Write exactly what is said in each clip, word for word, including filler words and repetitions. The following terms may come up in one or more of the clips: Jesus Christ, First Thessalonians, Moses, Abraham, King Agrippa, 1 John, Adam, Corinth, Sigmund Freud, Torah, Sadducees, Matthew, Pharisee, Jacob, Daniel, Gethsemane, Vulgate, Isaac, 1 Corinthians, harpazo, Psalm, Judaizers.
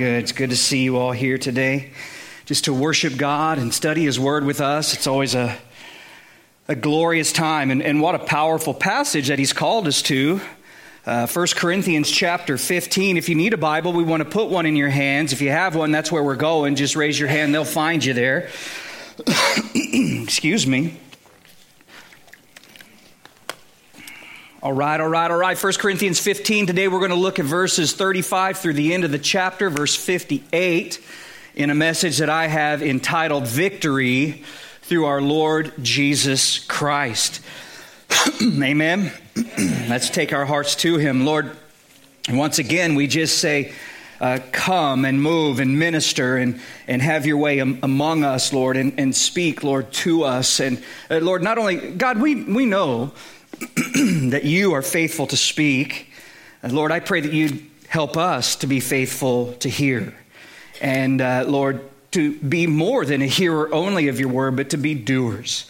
Good. It's good to see you all here today, just to worship God and study His Word with us. It's always a a glorious time, and, and what a powerful passage that He's called us to. Uh, First Corinthians chapter fifteen. If you need a Bible, we want to put one in your hands. If you have one, that's where we're going. Just raise your hand; they'll find you there. Excuse me. All right, all right, all right. First Corinthians fifteen. Today we're going to look at verses thirty-five through the end of the chapter, verse fifty-eight, in a message that I have entitled Victory Through Our Lord Jesus Christ. Amen. Let's take our hearts to Him. Lord, once again, we just say, uh, come and move and minister and, and have your way am, among us, Lord, and, and speak, Lord, to us. And uh, Lord, not only, God, we, we know that you are faithful to speak. And Lord, I pray that you'd help us to be faithful to hear. And uh, Lord, to be more than a hearer only of your word, but to be doers,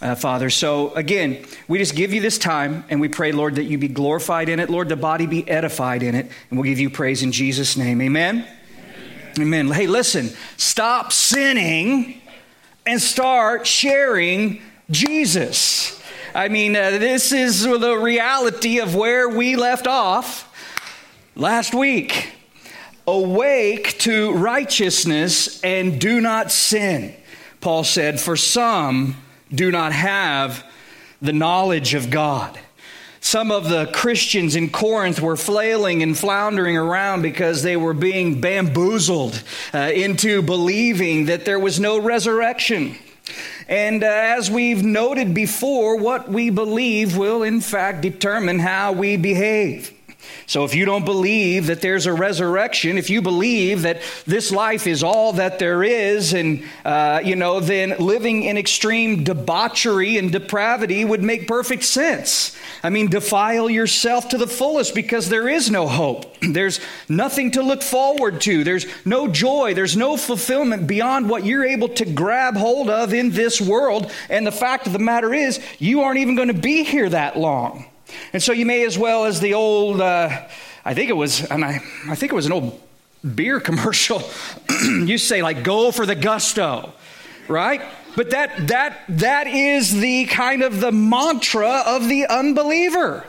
uh, Father. So again, we just give you this time and we pray, Lord, that you be glorified in it. Lord, the body be edified in it. And we'll give you praise in Jesus' name. Amen? Amen. Amen. Hey, listen, stop sinning and start sharing Jesus. I mean, uh, this is the reality of where we left off last week. Awake to righteousness and do not sin. Paul said, for some do not have the knowledge of God. Some of the Christians in Corinth were flailing and floundering around because they were being bamboozled uh, into believing that there was no resurrection. And uh, as we've noted before, what we believe will in fact determine how we behave. So if you don't believe that there's a resurrection, if you believe that this life is all that there is, and uh, you know, then living in extreme debauchery and depravity would make perfect sense. I mean, defile yourself to the fullest because there is no hope. There's nothing to look forward to. There's no joy. There's no fulfillment beyond what you're able to grab hold of in this world. And the fact of the matter is, you aren't even going to be here that long. And so you may as well, as the old, uh, I think it was, and I, I think it was an old beer commercial. You say like, go for the gusto, right? But that that that is the kind of the mantra of the unbeliever.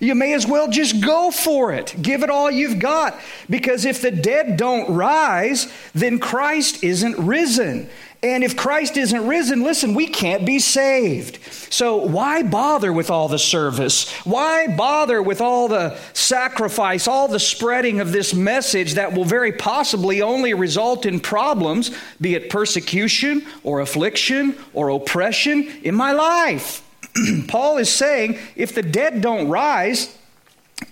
You may as well just go for it. Give it all you've got. Because if the dead don't rise, then Christ isn't risen. And if Christ isn't risen, listen, we can't be saved. So why bother with all the service? Why bother with all the sacrifice, all the spreading of this message that will very possibly only result in problems, be it persecution or affliction or oppression in my life? Paul is saying, if the dead don't rise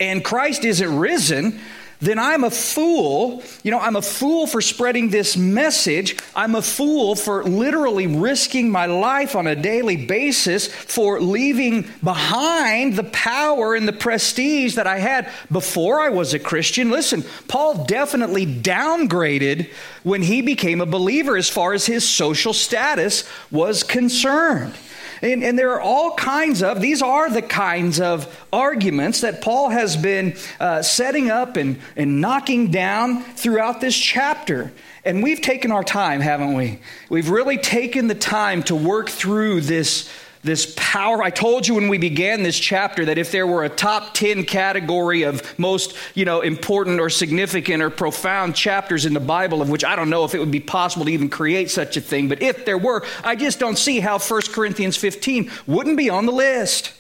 and Christ isn't risen, then I'm a fool. You know, I'm a fool for spreading this message. I'm a fool for literally risking my life on a daily basis, for leaving behind the power and the prestige that I had before I was a Christian. Listen, Paul definitely downgraded when he became a believer as far as his social status was concerned. And, and there are all kinds of, these are the kinds of arguments that Paul has been uh, setting up and, and knocking down throughout this chapter. And we've taken our time, haven't we? We've really taken the time to work through this This power. I told you when we began this chapter that if there were a top ten category of most, you know, important or significant or profound chapters in the Bible, of which I don't know if it would be possible to even create such a thing, but if there were, I just don't see how First Corinthians fifteen wouldn't be on the list.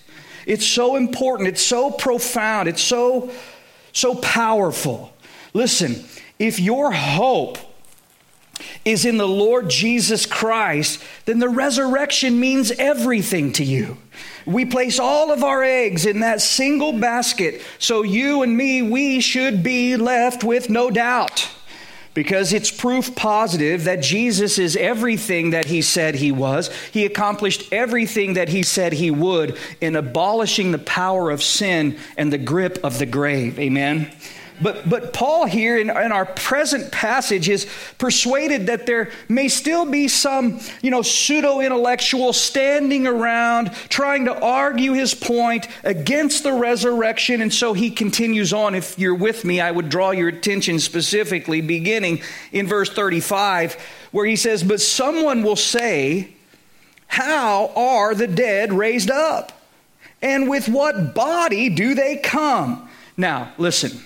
It's so important. It's so profound. It's so, so powerful. Listen, if your hope is in the Lord Jesus Christ, then the resurrection means everything to you. We place all of our eggs in that single basket, so you and me, we should be left with no doubt, because it's proof positive that Jesus is everything that he said he was. He accomplished everything that he said he would in abolishing the power of sin and the grip of the grave. Amen. But but Paul here in, in our present passage is persuaded that there may still be some, you know, pseudo-intellectual standing around trying to argue his point against the resurrection. And so he continues on. If you're with me, I would draw your attention specifically beginning in verse thirty-five, where he says, "But someone will say, how are the dead raised up? And with what body do they come?" Now, listen.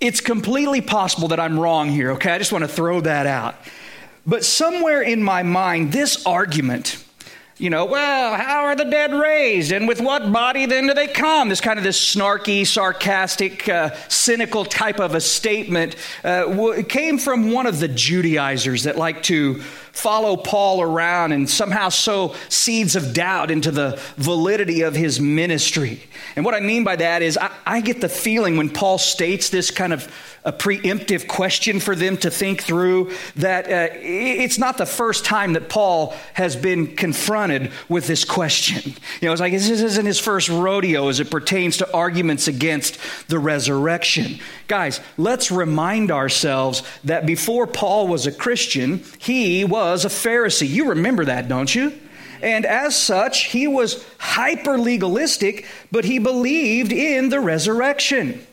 It's completely possible that I'm wrong here, okay? I just want to throw that out. But somewhere in my mind, this argument, you know, well, how are the dead raised? And with what body then do they come? This kind of this snarky, sarcastic, uh, cynical type of a statement uh, w- came from one of the Judaizers that like to follow Paul around and somehow sow seeds of doubt into the validity of his ministry. And what I mean by that is I, I get the feeling when Paul states this kind of a preemptive question for them to think through that uh, it's not the first time that Paul has been confronted with this question. You know, it's like this isn't his first rodeo as it pertains to arguments against the resurrection. Guys, let's remind ourselves that before Paul was a Christian, he was a Pharisee. You remember that, don't you? And as such, he was hyper legalistic, but he believed in the resurrection.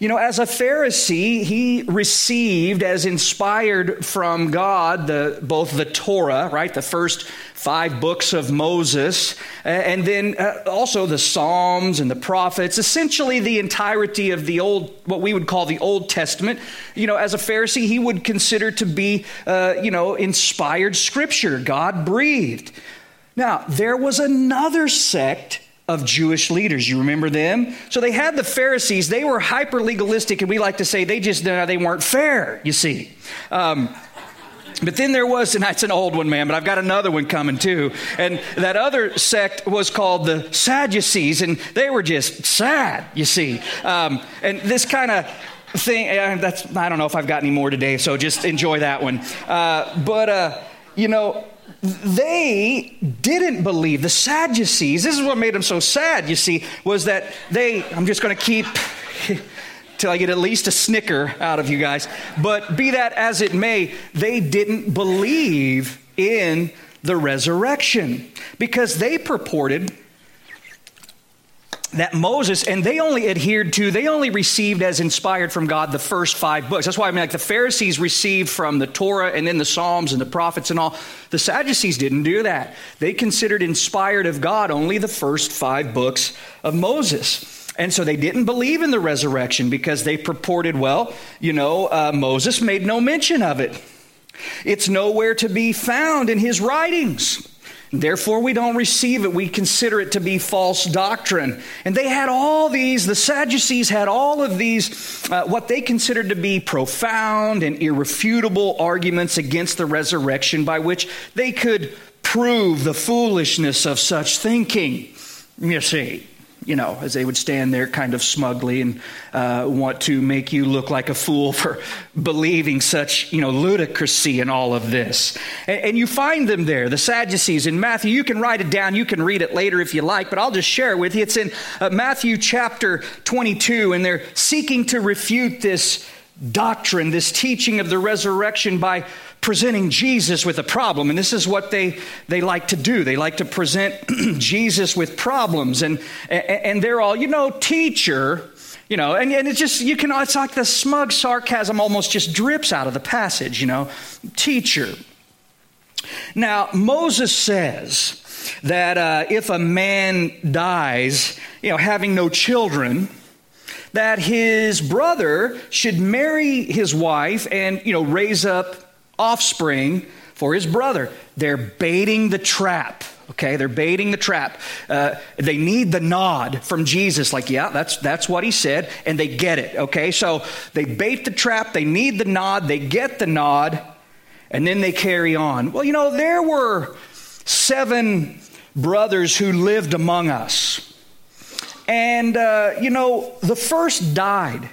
You know, as a Pharisee, he received as inspired from God the both the Torah, right, the first five books of Moses, and then also the Psalms and the prophets, essentially the entirety of the old, what we would call the Old Testament. You know, as a Pharisee, he would consider to be, uh, you know, inspired scripture, God breathed. Now, there was another sect of Jewish leaders. You remember them? So they had the Pharisees. They were hyper legalistic, and we like to say they just no, they weren't fair, you see. Um, but then there was, and that's an old one, man, but I've got another one coming too. And that other sect was called the Sadducees, and they were just sad, you see. Um, and this kind of thing, uh, that's, I don't know if I've got any more today, so just enjoy that one. Uh, but, uh, you know, they didn't believe, the Sadducees, this is what made them so sad, you see, was that they, I'm just going to keep, till I get at least a snicker out of you guys, but be that as it may, they didn't believe in the resurrection because they purported that Moses, and they only adhered to, they only received as inspired from God the first five books. That's why I mean, like the Pharisees received from the Torah and then the Psalms and the prophets and all. The Sadducees didn't do that. They considered inspired of God only the first five books of Moses. And so they didn't believe in the resurrection because they purported, well, you know, uh, Moses made no mention of it. It's nowhere to be found in his writings. Therefore, we don't receive it. We consider it to be false doctrine. And they had all these, the Sadducees had all of these, uh, what they considered to be profound and irrefutable arguments against the resurrection by which they could prove the foolishness of such thinking. You see, you know, as they would stand there kind of smugly and uh, want to make you look like a fool for believing such, you know, ludicrousy in all of this. And, and you find them there, the Sadducees in Matthew. You can write it down. You can read it later if you like, but I'll just share it with you. It's in uh, Matthew chapter twenty-two, and they're seeking to refute this doctrine, this teaching of the resurrection by presenting Jesus with a problem. And this is what they, they like to do. They like to present Jesus with problems. And, and and they're all, you know, teacher, you know, and, and it's just, you can, it's like the smug sarcasm almost just drips out of the passage, you know, teacher. Now, Moses says that uh, if a man dies, you know, having no children, that his brother should marry his wife and, you know, raise up offspring for his brother. They're baiting the trap, okay? They're baiting the trap. Uh, they need the nod from Jesus, like, yeah, that's that's what he said, and they get it, okay? So they bait the trap, they need the nod, they get the nod, and then they carry on. Well, you know, there were seven brothers who lived among us. And, uh, you know, the first died.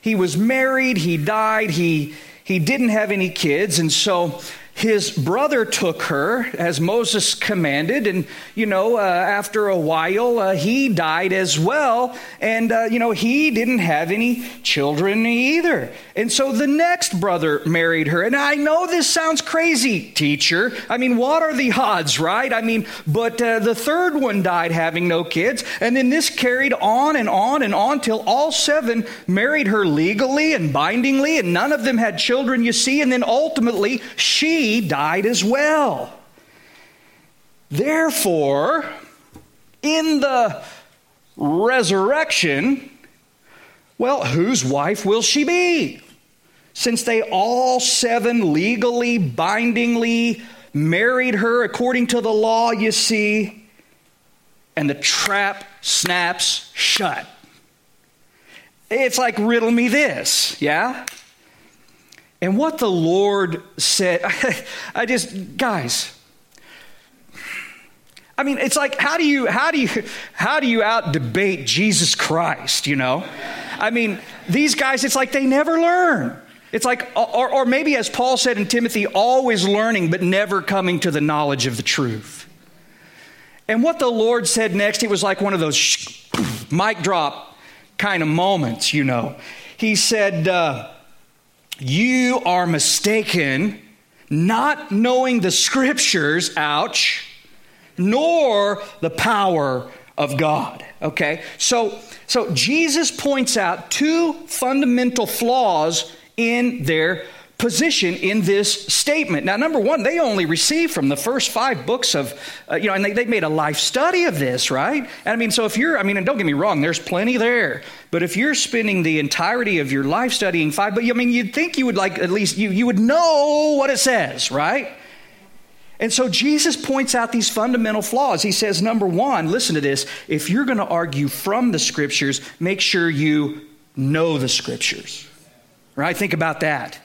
He was married. He died. He he didn't have any kids. And so his brother took her, as Moses commanded, and, you know, uh, after a while, uh, he died as well, and, uh, you know, he didn't have any children either. And so the next brother married her. And I know this sounds crazy, teacher. I mean, what are the odds, right? I mean, but uh, the third one died having no kids, and then this carried on and on and on till all seven married her legally and bindingly, and none of them had children, you see, and then ultimately she died as well. Therefore, in the resurrection, well, whose wife will she be? Since they all seven legally, bindingly married her according to the law, you see, and the trap snaps shut. It's like, riddle me this, yeah? And what the Lord said, I, I just, guys, I mean, it's like, how do you, how do you, how do you out debate Jesus Christ, you know? I mean, these guys, it's like they never learn. It's like, or, or maybe as Paul said in Timothy, always learning, but never coming to the knowledge of the truth. And what the Lord said next, it was like one of those sh- mic drop kind of moments, you know. He said, uh, you are mistaken, not knowing the scriptures, ouch, nor the power of God, okay? So, so Jesus points out two fundamental flaws in their position in this statement. Now, number one, they only received from the first five books of, uh, you know, and they, they made a life study of this, right? And I mean, so if you're, I mean, and don't get me wrong, there's plenty there, but if you're spending the entirety of your life studying five, but I mean, you'd think you would like, at least you, you would know what it says, right? And so Jesus points out these fundamental flaws. He says, number one, listen to this, if you're going to argue from the scriptures, make sure you know the scriptures, right? Think about that.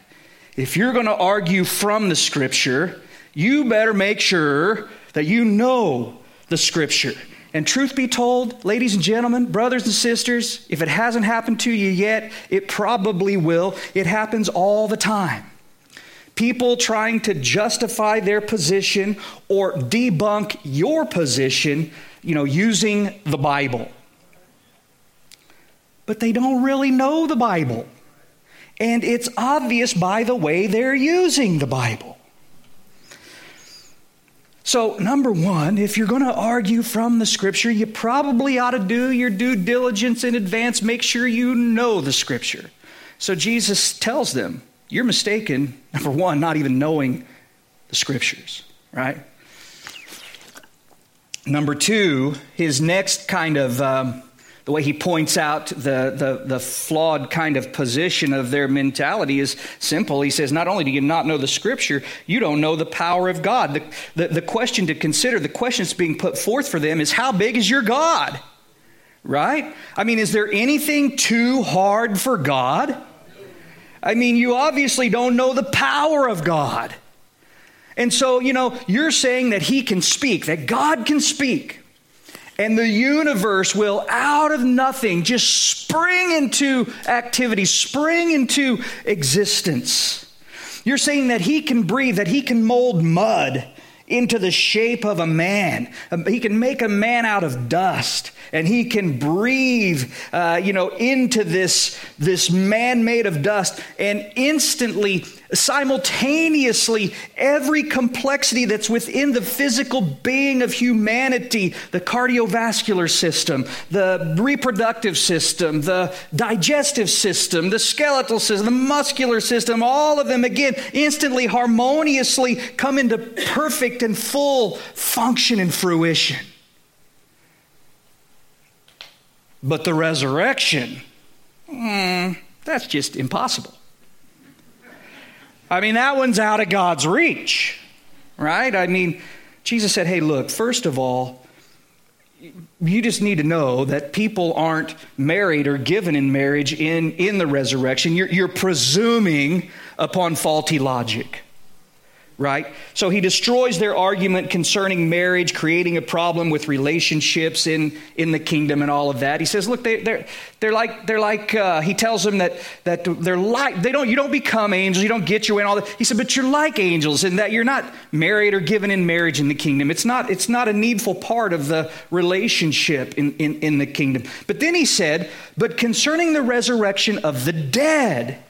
If you're going to argue from the scripture, you better make sure that you know the scripture. And truth be told, ladies and gentlemen, brothers and sisters, if it hasn't happened to you yet, it probably will. It happens all the time. People trying to justify their position or debunk your position, you know, using the Bible. But they don't really know the Bible. And it's obvious by the way they're using the Bible. So, number one, if you're going to argue from the Scripture, you probably ought to do your due diligence in advance. Make sure you know the Scripture. So Jesus tells them, you're mistaken, number one, not even knowing the Scriptures, right? Number two, his next kind of... Um, The way he points out the, the, the flawed kind of position of their mentality is simple. He says, not only do you not know the scripture, you don't know the power of God. The, the, the question to consider, the question that's being put forth for them is, how big is your God? Right? I mean, is there anything too hard for God? I mean, you obviously don't know the power of God. And so, you know, you're saying that he can speak, that God can speak. And the universe will, out of nothing, just spring into activity, spring into existence. You're saying that he can breathe, that he can mold mud into the shape of a man. He can make a man out of dust, and he can breathe, uh, you know, into this, this man made of dust, and instantly, simultaneously, every complexity that's within the physical being of humanity, the cardiovascular system, the reproductive system, the digestive system, the skeletal system, the muscular system, all of them, again, instantly, harmoniously come into perfect and full function and fruition. But the resurrection, mm, that's just impossible. I mean, that one's out of God's reach, right? I mean, Jesus said, hey, look, first of all, you just need to know that people aren't married or given in marriage in, in the resurrection. You're, you're presuming upon faulty logic. right? So he destroys their argument concerning marriage, creating a problem with relationships in, in the kingdom and all of that. He says, look, they, they're they're like they're like uh, he tells them that that they're like they don't you don't become angels, you don't get your way and all that. He said, but you're like angels in that you're not married or given in marriage in the kingdom. It's not it's not a needful part of the relationship in, in, in the kingdom. But then he said, but concerning the resurrection of the dead.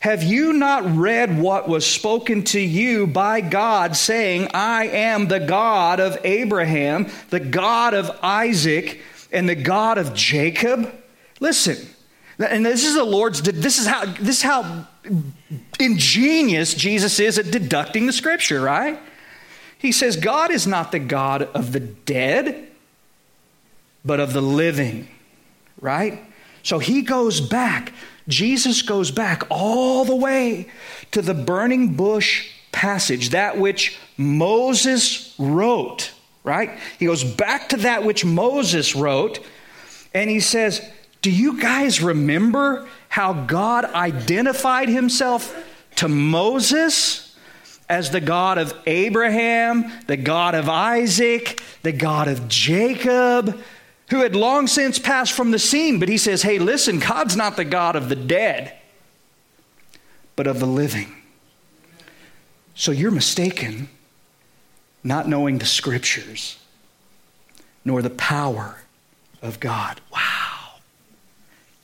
Have you not read what was spoken to you by God, saying, I am the God of Abraham, the God of Isaac, and the God of Jacob? Listen, and this is the Lord's, this is how, this is how ingenious Jesus is at deducting the scripture, right? He says, God is not the God of the dead, but of the living, right? So he goes back. Jesus goes back all the way to the burning bush passage, that which Moses wrote, right? He goes back to that which Moses wrote, and he says, do you guys remember how God identified himself to Moses as the God of Abraham, the God of Isaac, the God of Jacob, who had long since passed from the scene, but he says, hey, listen, God's not the God of the dead, but of the living. So you're mistaken, not knowing the scriptures, nor the power of God. Wow.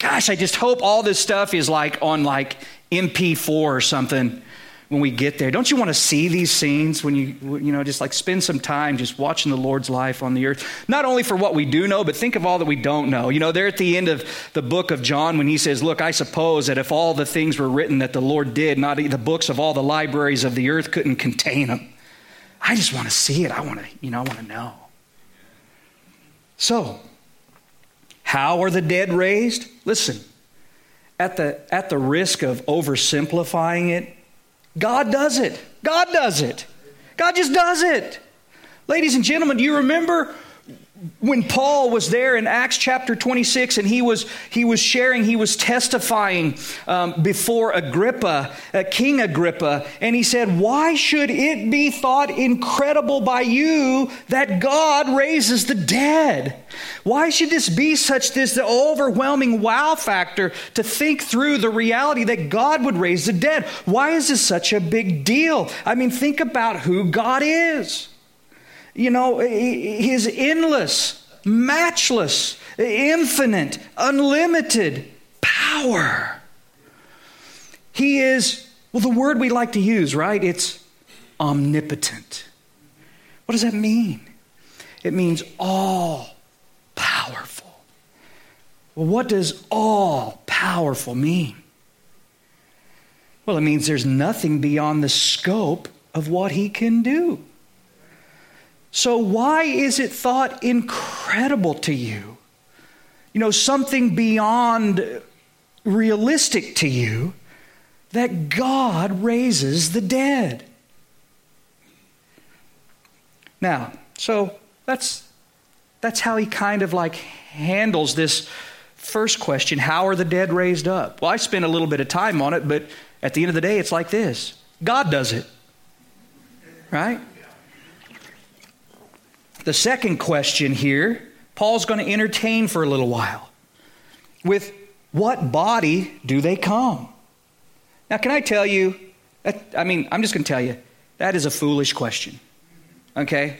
Gosh, I just hope all this stuff is like on like M P four or something when we get there. Don't you want to see these scenes when you, you know, just like spend some time just watching the Lord's life on the earth? Not only for what we do know, but think of all that we don't know. You know, there at the end of the book of John, when he says, look, I suppose that if all the things were written that the Lord did, not the books of all the libraries of the earth couldn't contain them. I just want to see it. I want to, you know, I want to know. So, how are the dead raised? Listen, at the at the risk of oversimplifying it, God does it. God does it. God just does it. Ladies and gentlemen, do you remember when Paul was there in Acts chapter twenty-six and he was he was sharing, he was testifying um, before Agrippa, uh, King Agrippa, and he said, why should it be thought incredible by you that God raises the dead? Why should this be such this the overwhelming wow factor to think through the reality that God would raise the dead? Why is this such a big deal? I mean, think about who God is. You know, his endless, matchless, infinite, unlimited power. He is, well, the word we like to use, right? It's omnipotent. What does that mean? It means all powerful. Well, what does all powerful mean? Well, it means there's nothing beyond the scope of what he can do. So why is it thought incredible to you? You know, something beyond realistic to you that God raises the dead. Now, so that's that's how he kind of like handles this first question, how are the dead raised up? Well, I spent a little bit of time on it, but at the end of the day, it's like this. God does it, right? The second question here, Paul's going to entertain for a little while with what body do they come? Now, can I tell you, that, I mean, I'm just going to tell you, that is a foolish question, okay?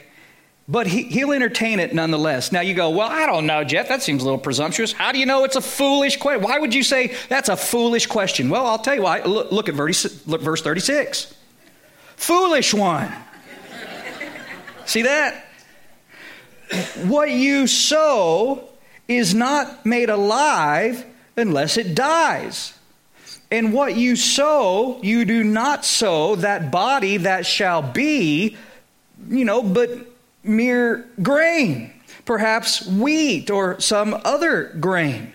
But he, he'll entertain it nonetheless. Now you go, well, I don't know, Jeff, that seems a little presumptuous. How do you know it's a foolish question? Why would you say that's a foolish question? Well, I'll tell you why. Look, look at verse thirty-six. Foolish one. See that? What you sow is not made alive unless it dies. And what you sow, you do not sow that body that shall be, you know, but mere grain, perhaps wheat or some other grain.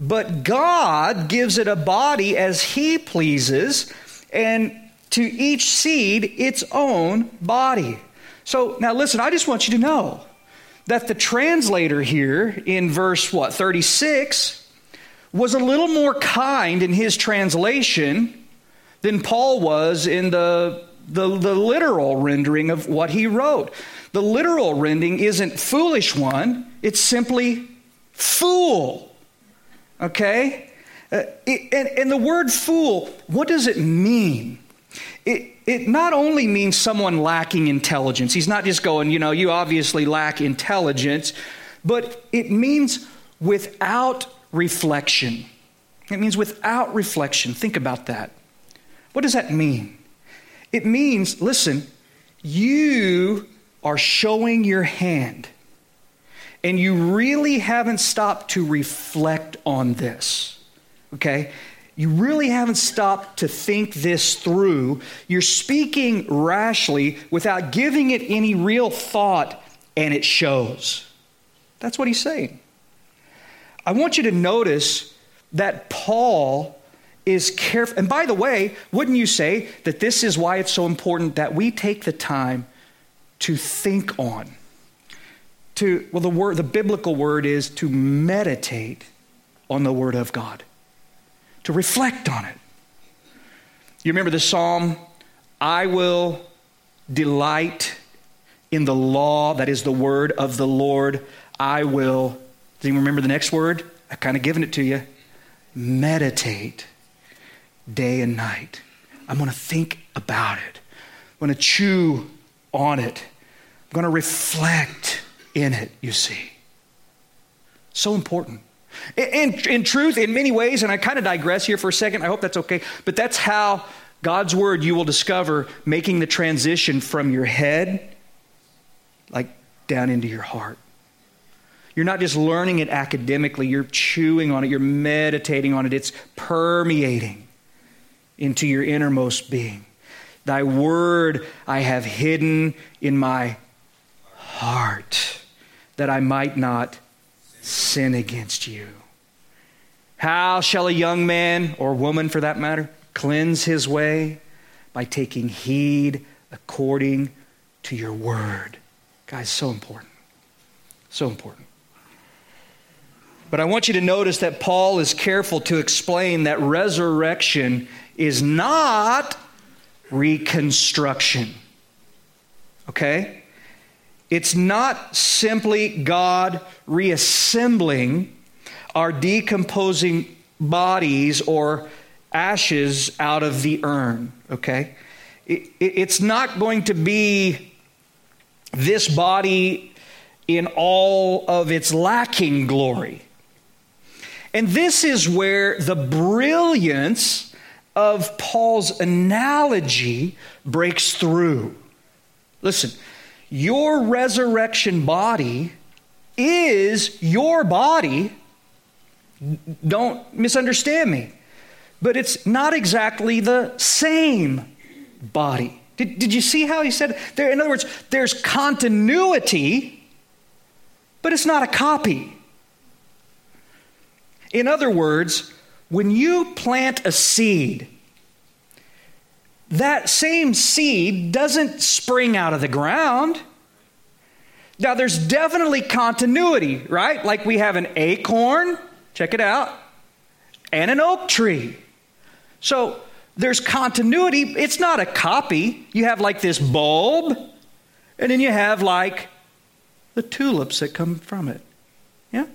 But God gives it a body as he pleases, and to each seed its own body. So now listen, I just want you to know that the translator here in verse, what, thirty-six, was a little more kind in his translation than Paul was in the the, the literal rendering of what he wrote. The literal rendering isn't foolish one, it's simply fool, okay? Uh, it, and, and the word fool, what does it mean? It, it not only means someone lacking intelligence. He's not just going, you know, you obviously lack intelligence, but it means without reflection. It means without reflection. Think about that. What does that mean? It means, listen, you are showing your hand, and you really haven't stopped to reflect on this, okay? You really haven't stopped to think this through. You're speaking rashly without giving it any real thought, and it shows. That's what he's saying. I want you to notice that Paul is careful. And by the way, wouldn't you say that this is why it's so important that we take the time to think on? To, well, the word, the biblical word is to meditate on the word of God, to reflect on it. You remember the Psalm, I will delight in the law, that is the word of the Lord. I will, do you remember the next word? I've kind of given it to you. Meditate day and night. I'm going to think about it. I'm going to chew on it. I'm going to reflect in it, you see. So important. In, in, in truth, in many ways, and I kind of digress here for a second, I hope that's okay, but that's how God's word, you will discover, making the transition from your head, like down into your heart. You're not just learning it academically, you're chewing on it, you're meditating on it, it's permeating into your innermost being. Thy word I have hidden in my heart, that I might not sin against you. How shall a young man, or woman for that matter, cleanse his way? By taking heed according to your word. Guys, so important. So important. But I want you to notice that Paul is careful to explain that resurrection is not reconstruction. Okay? It's not simply God reassembling our decomposing bodies or ashes out of the urn, okay? It, it, it's not going to be this body in all of its lacking glory. And this is where the brilliance of Paul's analogy breaks through. Listen. Your resurrection body is your body. Don't misunderstand me. But it's not exactly the same body. Did, did you see how he said it? There, in other words, there's continuity, but it's not a copy. In other words, when you plant a seed, that same seed doesn't spring out of the ground. Now, there's definitely continuity, right? Like we have an acorn, check it out, and an oak tree. So there's continuity. It's not a copy. You have like this bulb, and then you have like the tulips that come from it. Yeah?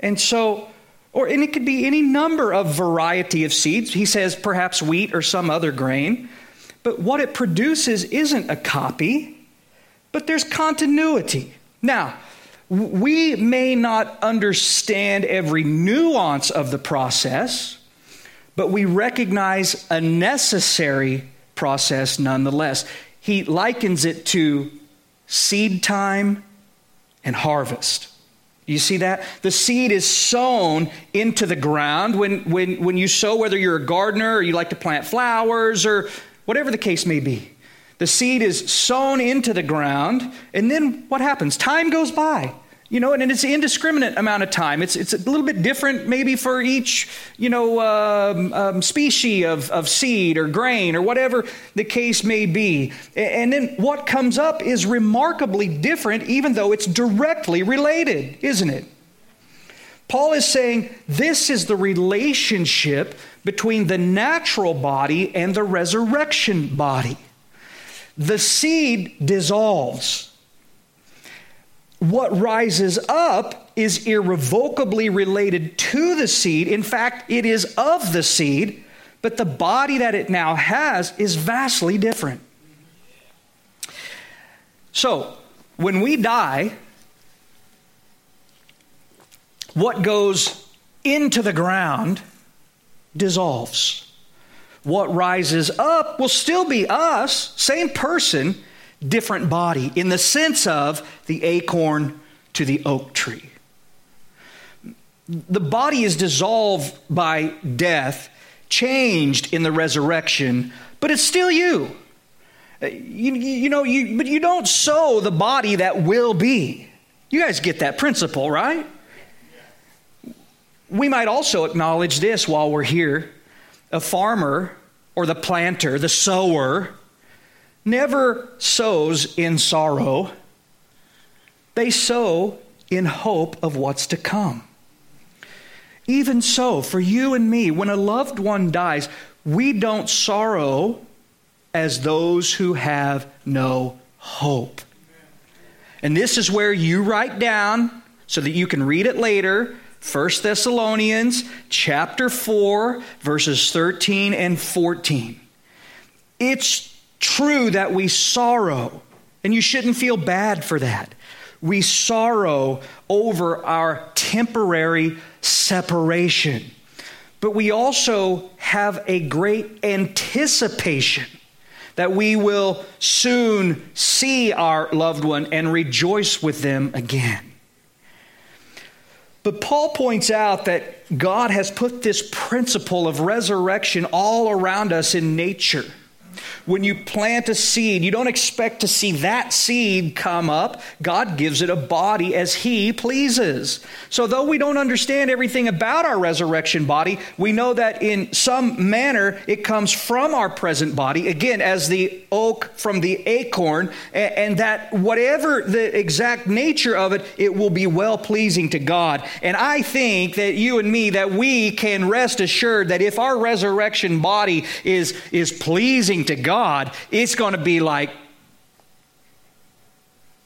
And so... Or and it could be any number of variety of seeds. He says perhaps wheat or some other grain. But what it produces isn't a copy, but there's continuity. Now, we may not understand every nuance of the process, but we recognize a necessary process nonetheless. He likens it to seed time and harvest. You see that? The seed is sown into the ground. When, when, when you sow, whether you're a gardener or you like to plant flowers or whatever the case may be, the seed is sown into the ground, and then what happens? Time goes by, you know, and, and it's an indiscriminate amount of time. It's it's a little bit different maybe for each, you know, um, um, species of, of seed or grain or whatever the case may be. And, and then what comes up is remarkably different, even though it's directly related, isn't it? Paul is saying this is the relationship between the natural body and the resurrection body. the seed dissolves. What rises up is irrevocably related to the seed. In fact, it is of the seed, but the body that it now has is vastly different. So, when we die, what goes into the ground dissolves. What rises up will still be us, same person, different body, in the sense of the acorn to the oak tree. The body is dissolved by death, changed in the resurrection, but it's still you. You, you know, you, but you don't sow the body that will be. You guys get that principle, right? We might also acknowledge this while we're here. A farmer or the planter, the sower, never sows in sorrow. They sow in hope of what's to come. Even so, for you and me, when a loved one dies, we don't sorrow as those who have no hope. And this is where you write down, so that you can read it later, First Thessalonians chapter four, verses thirteen and fourteen. It's true that we sorrow, and you shouldn't feel bad for that. We sorrow over our temporary separation, but we also have a great anticipation that we will soon see our loved one and rejoice with them again. But Paul points out that God has put this principle of resurrection all around us in nature. When you plant a seed, you don't expect to see that seed come up. God gives it a body as he pleases. So though we don't understand everything about our resurrection body, we know that in some manner it comes from our present body, again, as the oak from the acorn, and that whatever the exact nature of it, it will be well-pleasing to God. And I think that you and me, that we can rest assured that if our resurrection body is, is pleasing to God, God, it's going to be like,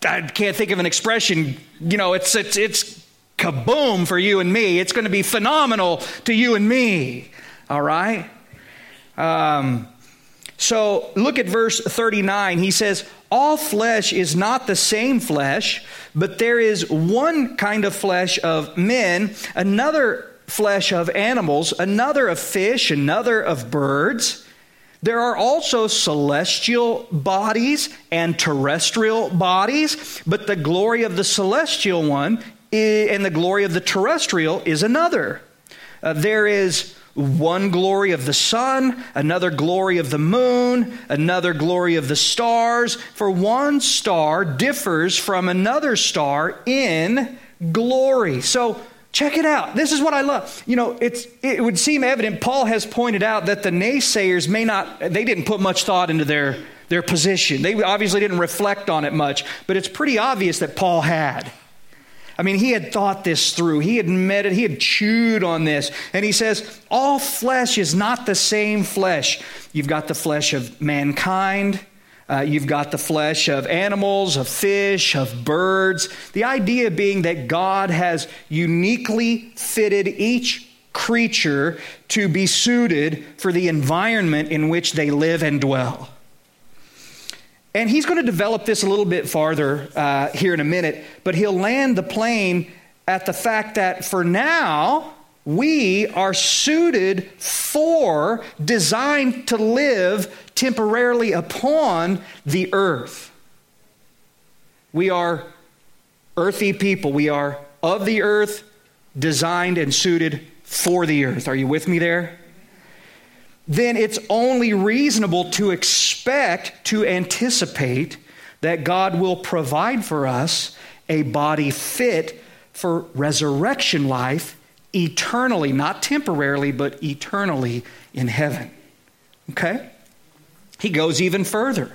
I can't think of an expression, you know, it's, it's, it's kaboom for you and me. It's going to be phenomenal to you and me. All right. Um, so look at verse thirty-nine. He says, all flesh is not the same flesh, but there is one kind of flesh of men, another flesh of animals, another of fish, another of birds. There are also celestial bodies and terrestrial bodies, but the glory of the celestial one is, and the glory of the terrestrial is another. Uh, there is one glory of the sun, another glory of the moon, another glory of the stars, for one star differs from another star in glory. So, check it out. This is what I love. You know, it's, it would seem evident. Paul has pointed out that the naysayers may not, they didn't put much thought into their, their position. They obviously didn't reflect on it much, but it's pretty obvious that Paul had. I mean, he had thought this through. He had met it. He had chewed on this. And he says, all flesh is not the same flesh. You've got the flesh of mankind. Uh, you've got the flesh of animals, of fish, of birds. The idea being that God has uniquely fitted each creature to be suited for the environment in which they live and dwell. And he's going to develop this a little bit farther uh, here in a minute, but he'll land the plane at the fact that for now, we are suited for, designed to live temporarily upon the earth. We are earthy people. We are of the earth, designed and suited for the earth. Are you with me there? Then it's only reasonable to expect, to anticipate that God will provide for us a body fit for resurrection life eternally, not temporarily, but eternally in heaven. Okay? He goes even further.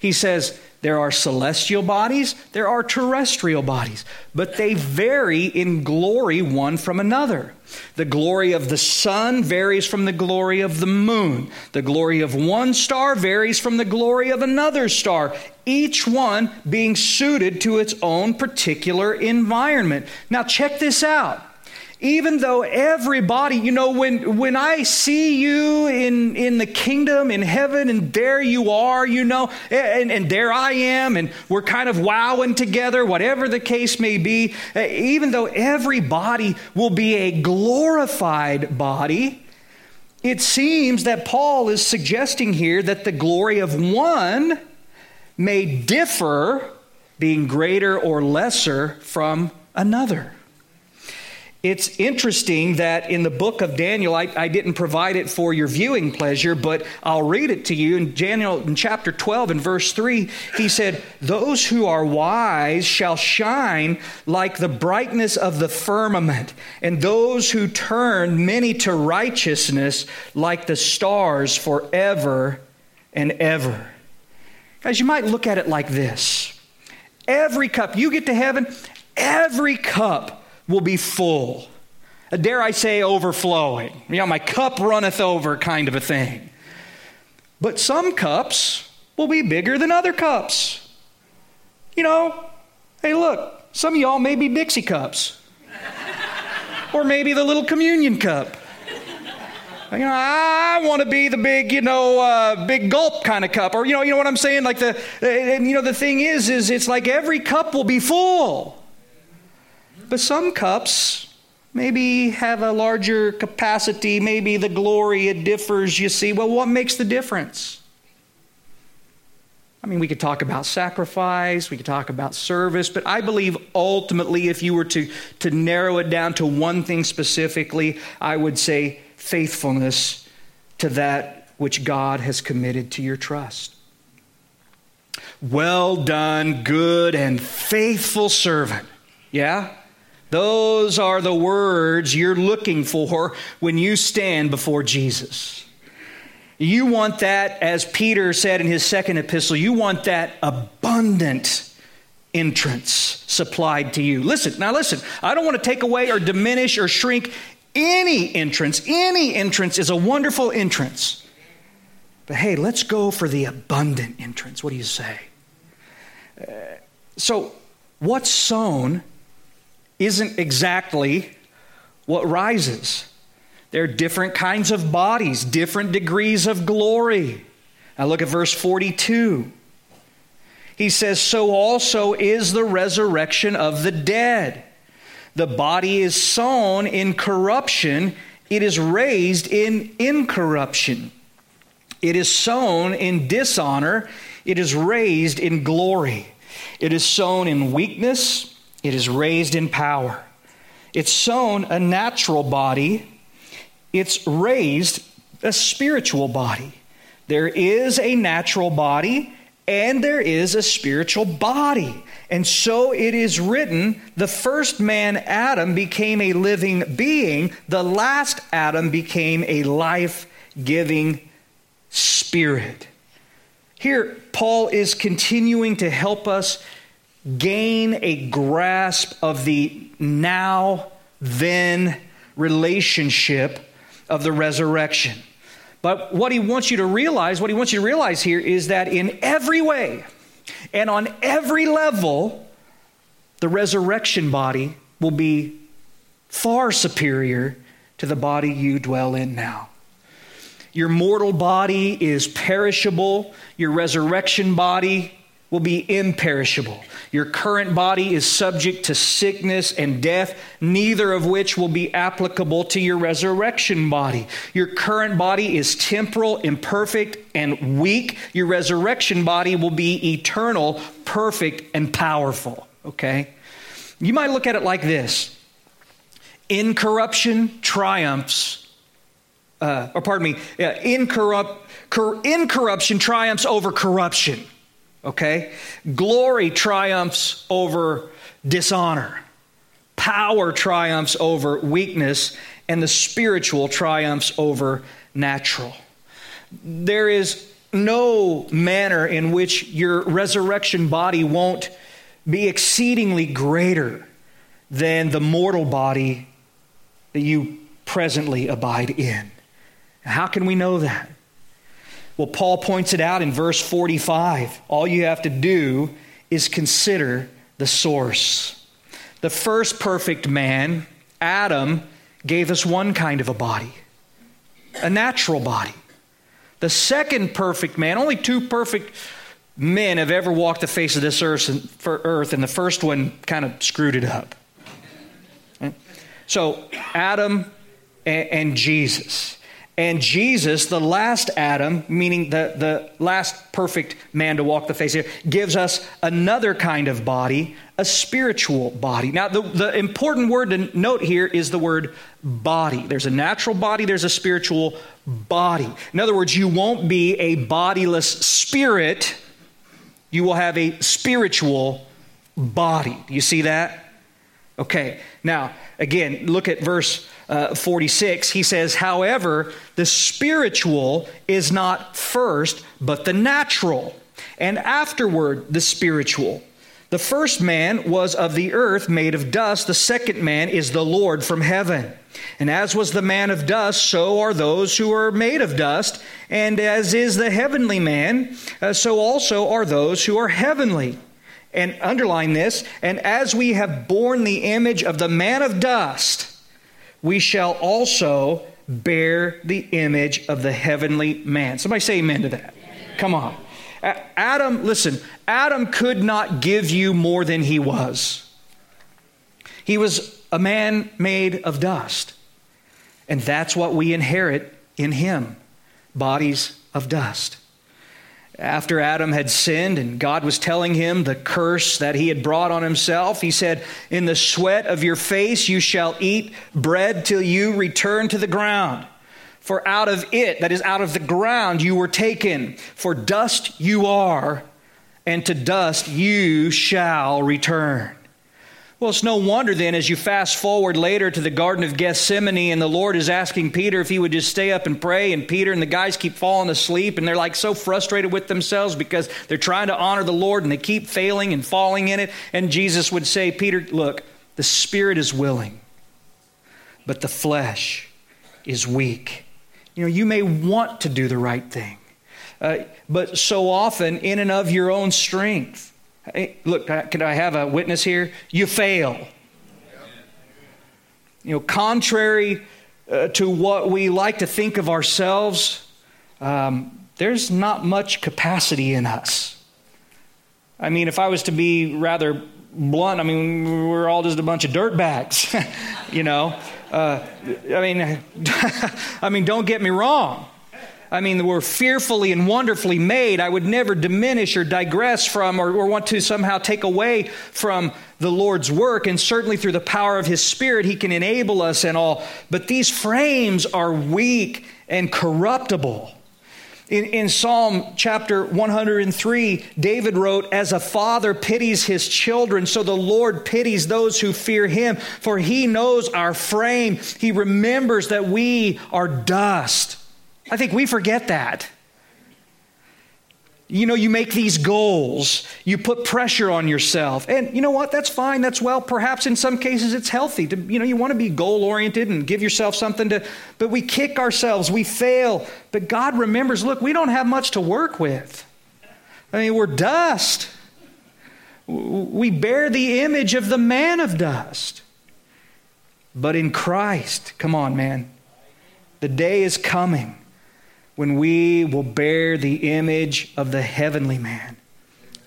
He says, There are celestial bodies, there are terrestrial bodies, but they vary in glory one from another. The glory of the sun varies from the glory of the moon. The glory of one star varies from the glory of another star, each one being suited to its own particular environment. Now check this out. Even though everybody, you know, when when I see you in, in the kingdom, in heaven, and there you are, you know, and, and there I am, and we're kind of wowing together, whatever the case may be, even though every body will be a glorified body, it seems that Paul is suggesting here that the glory of one may differ, being greater or lesser from another. It's interesting that in the book of Daniel, I, I didn't provide it for your viewing pleasure, but I'll read it to you. In Daniel, in chapter twelve and verse three, he said, "Those who are wise shall shine like the brightness of the firmament, and those who turn many to righteousness like the stars forever and ever." Guys, you might look at it like this. Every cup, you get to heaven, every cup will be full. Dare I say overflowing. You know, my cup runneth over kind of a thing. But some cups will be bigger than other cups. You know, hey look, some of y'all may be Dixie cups. Or maybe the little communion cup. You know, I want to be the big, you know, uh, big gulp kind of cup. Or, you know, you know what I'm saying? Like the, and you know, the thing is, is it's like every cup will be full. But some cups maybe have a larger capacity, maybe the glory, it differs, you see. Well, what makes the difference? I mean, we could talk about sacrifice, we could talk about service, but I believe ultimately if you were to, to narrow it down to one thing specifically, I would say faithfulness to that which God has committed to your trust. Well done, good and faithful servant. Yeah? Those are the words you're looking for when you stand before Jesus. You want that, as Peter said in his second epistle, you want that abundant entrance supplied to you. Listen, now listen, I don't want to take away or diminish or shrink any entrance. Any entrance is a wonderful entrance. But hey, let's go for the abundant entrance. What do you say? Uh, so what's sown isn't exactly what rises. There are different kinds of bodies, different degrees of glory. Now look at verse forty-two. He says, "So also is the resurrection of the dead. The body is sown in corruption, it is raised in incorruption. It is sown in dishonor, it is raised in glory. It is sown in weakness, it is raised in power. It's sown a natural body. It's raised a spiritual body. There is a natural body and there is a spiritual body. And so it is written, the first man, Adam, became a living being. The last Adam became a life-giving spirit." Here, Paul is continuing to help us gain a grasp of the now-then relationship of the resurrection. But what he wants you to realize, what he wants you to realize here is that in every way and on every level, the resurrection body will be far superior to the body you dwell in now. Your mortal body is perishable. Your resurrection body will be imperishable. Your current body is subject to sickness and death, neither of which will be applicable to your resurrection body. Your current body is temporal, imperfect, and weak. Your resurrection body will be eternal, perfect, and powerful. Okay? You might look at it like this. Incorruption triumphs, uh, or pardon me, yeah, incorrupt, cor- incorruption triumphs over corruption. Okay? Glory triumphs over dishonor. Power triumphs over weakness, and the spiritual triumphs over natural. There is no manner in which your resurrection body won't be exceedingly greater than the mortal body that you presently abide in. How can we know that? Well, Paul points it out in verse forty-five. All you have to do is consider the source. The first perfect man, Adam, gave us one kind of a body, a natural body. The second perfect man, only two perfect men have ever walked the face of this earth, and, for earth, and the first one kind of screwed it up. So Adam and, and Jesus. And Jesus, the last Adam, meaning the, the last perfect man to walk the face of the earth, gives us another kind of body, a spiritual body. Now, the, the important word to note here is the word body. There's a natural body, there's a spiritual body. In other words, you won't be a bodiless spirit. You will have a spiritual body. Do you see that? Okay. Now, again, look at verse Uh, forty-six, he says, however, the spiritual is not first, but the natural, and afterward the spiritual. The first man was of the earth, made of dust. The second man is the Lord from heaven. And as was the man of dust, so are those who are made of dust. And as is the heavenly man, uh, so also are those who are heavenly. And underline this, and as we have borne the image of the man of dust, we shall also bear the image of the heavenly man. Somebody say amen to that. Amen. Come on. Adam, listen, Adam could not give you more than he was. He was a man made of dust. And that's what we inherit in him, bodies of dust. After Adam had sinned and God was telling him the curse that he had brought on himself, he said, in the sweat of your face you shall eat bread till you return to the ground. For out of it, that is out of the ground, you were taken. For dust you are, and to dust you shall return. Well, it's no wonder then, as you fast forward later to the Garden of Gethsemane, and the Lord is asking Peter if he would just stay up and pray, and Peter and the guys keep falling asleep, and they're like so frustrated with themselves because they're trying to honor the Lord, and they keep failing and falling in it. And Jesus would say, Peter, look, the spirit is willing, but the flesh is weak. You know, you may want to do the right thing, uh, but so often in and of your own strength. Hey, look, can I have a witness here? You fail. You know, contrary uh, to what we like to think of ourselves, um, there's not much capacity in us. I mean, if I was to be rather blunt, I mean, we're all just a bunch of dirtbags, you know. Uh, I mean, I mean, don't get me wrong. I mean, we're fearfully and wonderfully made. I would never diminish or digress from or, or want to somehow take away from the Lord's work. And certainly through the power of His Spirit, He can enable us and all. But these frames are weak and corruptible. In, in Psalm chapter one hundred three, David wrote, as a father pities his children, so the Lord pities those who fear Him. For He knows our frame. He remembers that we are dust. I think we forget that. You know, you make these goals, you put pressure on yourself. And you know what? That's fine. That's well, perhaps in some cases it's healthy to, you know, you want to be goal-oriented and give yourself something to, but we kick ourselves, we fail. But God remembers, look, we don't have much to work with. I mean, we're dust. We bear the image of the man of dust. But in Christ, come on, man, the day is coming when we will bear the image of the heavenly man,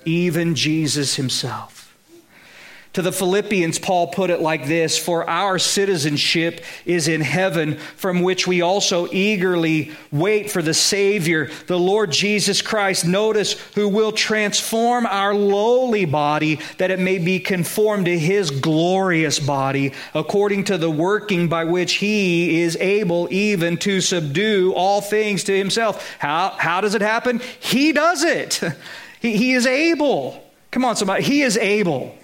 even Jesus Himself. To the Philippians, Paul put it like this, for our citizenship is in heaven, from which we also eagerly wait for the Savior, the Lord Jesus Christ, notice, who will transform our lowly body, that it may be conformed to His glorious body, according to the working by which He is able even to subdue all things to Himself. How, how does it happen? He does it. He, he is able. Come on, somebody. He is able.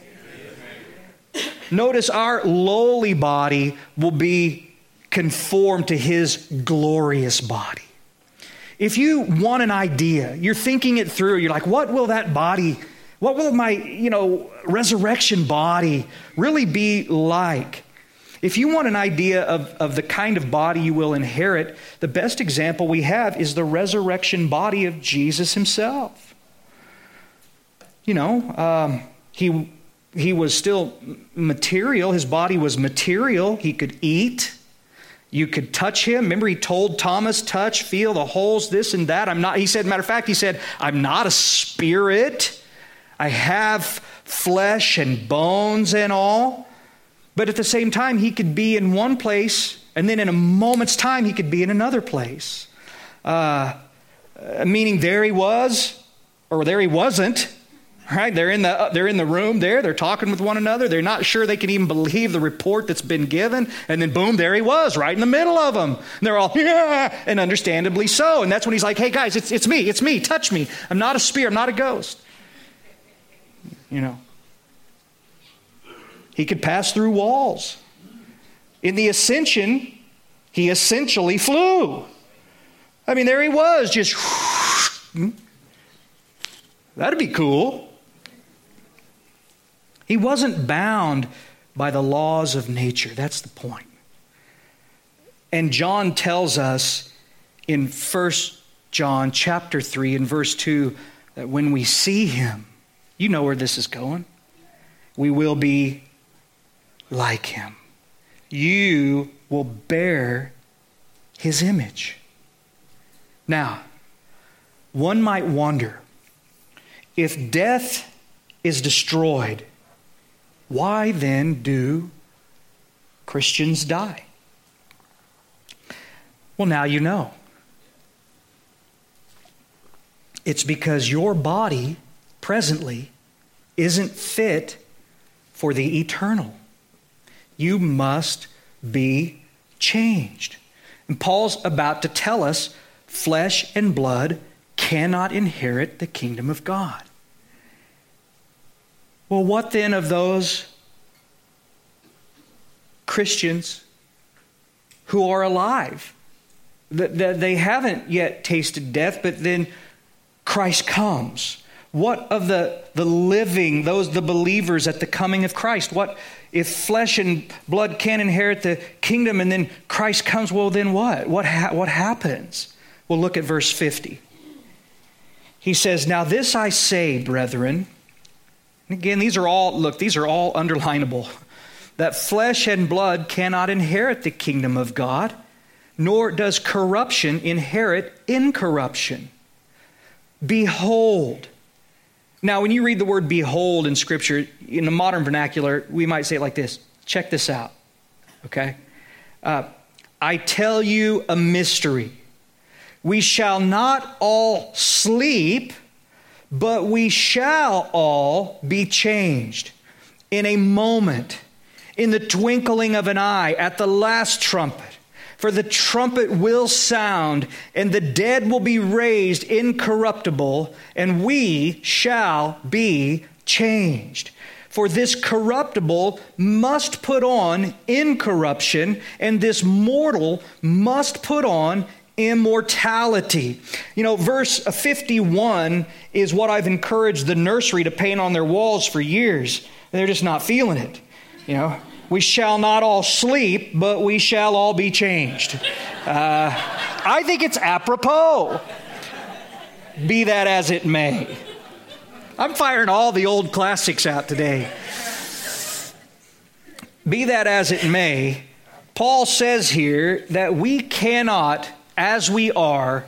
Notice our lowly body will be conformed to His glorious body. If you want an idea, you're thinking it through, you're like, what will that body, what will my, you know, resurrection body really be like? If you want an idea of, of the kind of body you will inherit, the best example we have is the resurrection body of Jesus himself. You know, um, he he was still material. His body was material. He could eat. You could touch him. Remember, he told Thomas, touch, feel the holes, this and that. I'm not, he said, matter of fact, he said, I'm not a spirit. I have flesh and bones and all. But at the same time, he could be in one place, and then in a moment's time, he could be in another place. Uh, meaning there he was, or there he wasn't, right? They're in the they're in the room there. They're talking with one another. They're not sure they can even believe the report that's been given. And then boom, there he was, right in the middle of them. And they're all, yeah, and understandably so. And that's when he's like, hey, guys, it's it's me. It's me. Touch me. I'm not a spear. I'm not a ghost. You know. He could pass through walls. In the ascension, he essentially flew. I mean, there he was, just... That'd be cool. He wasn't bound by the laws of nature. That's the point. And John tells us in First John chapter three and verse two that when we see him, you know where this is going, we will be like him. You will bear his image. Now, one might wonder, if death is destroyed, why then do Christians die? Well, now you know. It's because your body presently isn't fit for the eternal. You must be changed. And Paul's about to tell us flesh and blood cannot inherit the kingdom of God. Well, what then of those Christians who are alive? That they haven't yet tasted death, but then Christ comes. What of the, the living, those the believers at the coming of Christ? What if flesh and blood can't inherit the kingdom and then Christ comes? Well, then what? What, ha- what happens? Well, look at verse fifty. He says, now this I say, brethren. And again, these are all, look, these are all underlinable. That flesh and blood cannot inherit the kingdom of God, nor does corruption inherit incorruption. Behold. Now, when you read the word behold in Scripture, in the modern vernacular, we might say it like this. Check this out, okay? Uh, I tell you a mystery. We shall not all sleep, but we shall all be changed in a moment, in the twinkling of an eye, at the last trumpet. For the trumpet will sound, and the dead will be raised incorruptible, and we shall be changed. For this corruptible must put on incorruption, and this mortal must put on immortality. You know, verse fifty-one is what I've encouraged the nursery to paint on their walls for years. They're just not feeling it, you know. We shall not all sleep, but we shall all be changed. Uh, I think it's apropos, be that as it may. I'm firing all the old classics out today. Be that as it may, Paul says here that we cannot, as we are,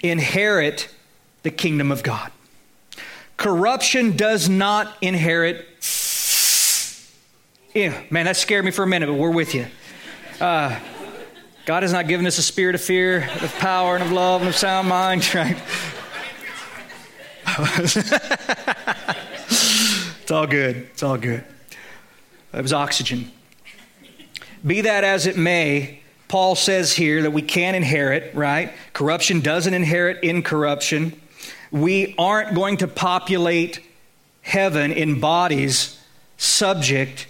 inherit the kingdom of God. Corruption does not inherit. Yeah, man, that scared me for a minute, but we're with you. Uh, God has not given us a spirit of fear, of power, and of love, and of sound mind, right? It's all good. It's all good. It was oxygen. Be that as it may, Paul says here that we can't inherit, right? Corruption doesn't inherit incorruption. We aren't going to populate heaven in bodies subject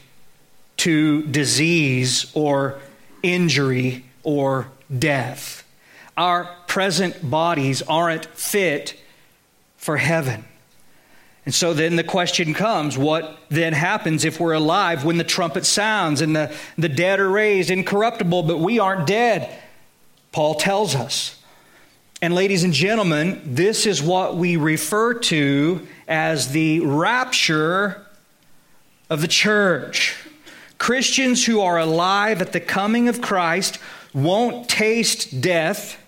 to disease or injury or death. Our present bodies aren't fit for heaven. And so then the question comes, what then happens if we're alive when the trumpet sounds and the, the dead are raised incorruptible, but we aren't dead? Paul tells us. And ladies and gentlemen, this is what we refer to as the rapture of the church. Christians who are alive at the coming of Christ won't taste death,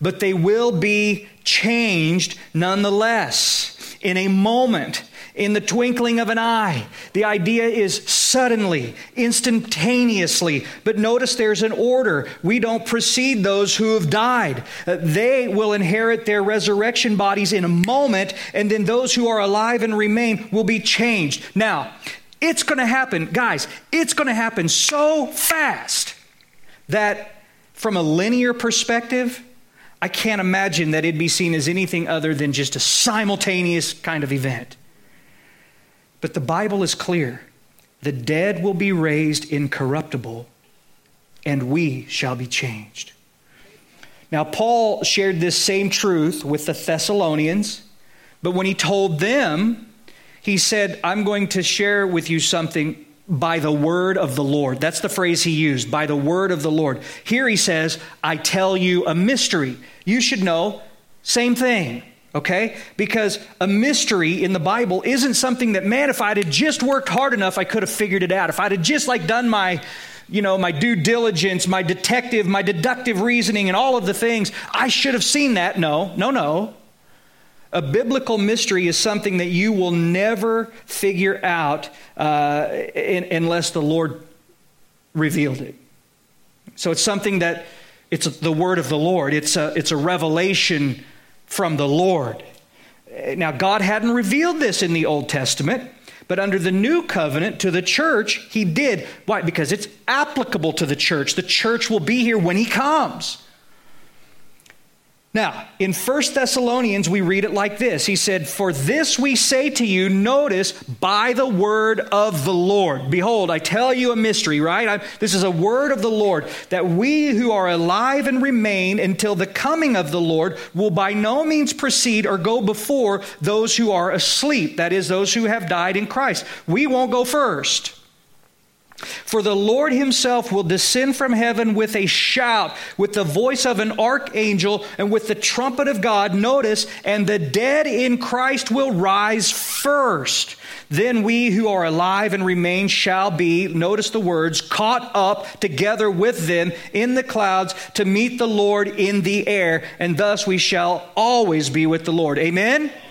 but they will be changed nonetheless. In a moment, in the twinkling of an eye. The idea is suddenly, instantaneously. But notice there's an order. We don't precede those who have died. Uh, they will inherit their resurrection bodies in a moment, and then those who are alive and remain will be changed. Now, it's going to happen, guys, it's going to happen so fast that from a linear perspective, I can't imagine that it'd be seen as anything other than just a simultaneous kind of event. But the Bible is clear. The dead will be raised incorruptible, and we shall be changed. Now, Paul shared this same truth with the Thessalonians, but when he told them, he said, I'm going to share with you something by the word of the Lord. That's the phrase he used, by the word of the Lord. Here he says, I tell you a mystery. You should know, same thing, okay? Because a mystery in the Bible isn't something that, man, if I'd have just worked hard enough, I could have figured it out. If I'd have just like done my, you know, my due diligence, my detective, my deductive reasoning and all of the things, I should have seen that. No, no, no. A biblical mystery is something that you will never figure out uh, in, unless the Lord revealed it. So it's something that, it's the word of the Lord. It's a, it's a revelation from the Lord. Now, God hadn't revealed this in the Old Testament, but under the new covenant to the church, he did. Why? Because it's applicable to the church. The church will be here when he comes. Now, in First Thessalonians, we read it like this. He said, for this we say to you, notice, by the word of the Lord. Behold, I tell you a mystery, right? I'm, this is a word of the Lord, that we who are alive and remain until the coming of the Lord will by no means precede or go before those who are asleep. That is, those who have died in Christ. We won't go first. For the Lord himself will descend from heaven with a shout, with the voice of an archangel, and with the trumpet of God, notice, and the dead in Christ will rise first. Then we who are alive and remain shall be, notice the words, caught up together with them in the clouds to meet the Lord in the air, and thus we shall always be with the Lord. Amen? Amen.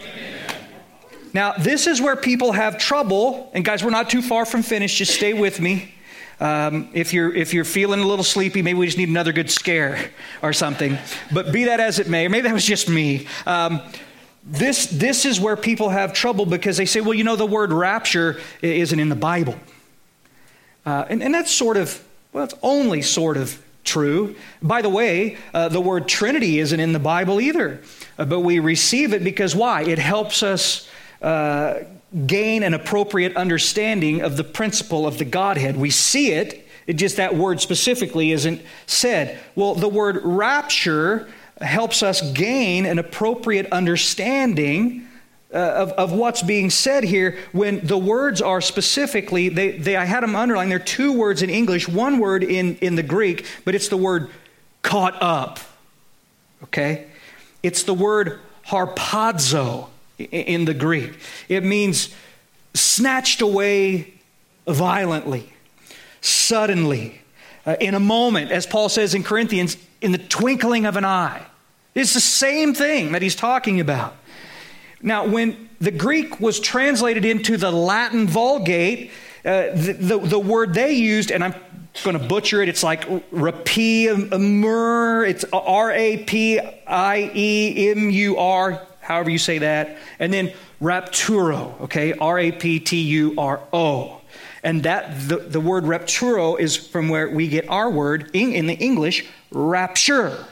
Now, this is where people have trouble, and guys, we're not too far from finished. Just stay with me. Um, if you're if you're feeling a little sleepy, maybe we just need another good scare or something. But be that as it may, or maybe that was just me. Um, this this is where people have trouble because they say, well, you know, the word rapture isn't in the Bible, uh, and and that's sort of well, it's only sort of true. By the way, uh, the word Trinity isn't in the Bible either, uh, but we receive it because why? It helps us. Uh, gain an appropriate understanding of the principle of the Godhead. We see it, it just that word specifically isn't said. Well, the word rapture helps us gain an appropriate understanding uh, of, of what's being said here when the words are specifically, they, they I had them underlined, there are two words in English, one word in, in the Greek, but it's the word caught up, okay? It's the word harpazo. In the Greek, it means snatched away violently, suddenly, uh, in a moment, as Paul says in Corinthians, in the twinkling of an eye. It's the same thing that he's talking about. Now, when the Greek was translated into the Latin Vulgate, uh, the, the, the word they used, and I'm going to butcher it, it's like rapimur, it's R A P I E M U R, however you say that, and then rapturo, okay, R A P T U R O. And that the, the word rapturo is from where we get our word in, in the English, rapture.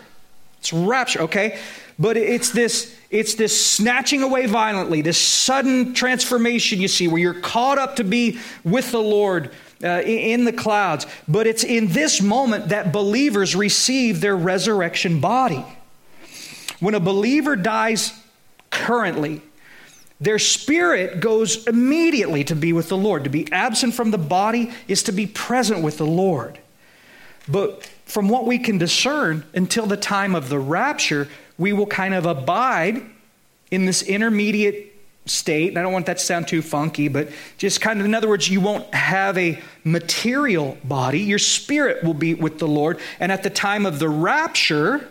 It's rapture, okay? But it's this, it's this snatching away violently, this sudden transformation, you see, where you're caught up to be with the Lord uh, in, in the clouds. But it's in this moment that believers receive their resurrection body. When a believer dies currently, their spirit goes immediately to be with the Lord. To be absent from the body is to be present with the Lord. But from what we can discern, until the time of the rapture, we will kind of abide in this intermediate state. And I don't want that to sound too funky, but just kind of, in other words, you won't have a material body. Your spirit will be with the Lord. And at the time of the rapture,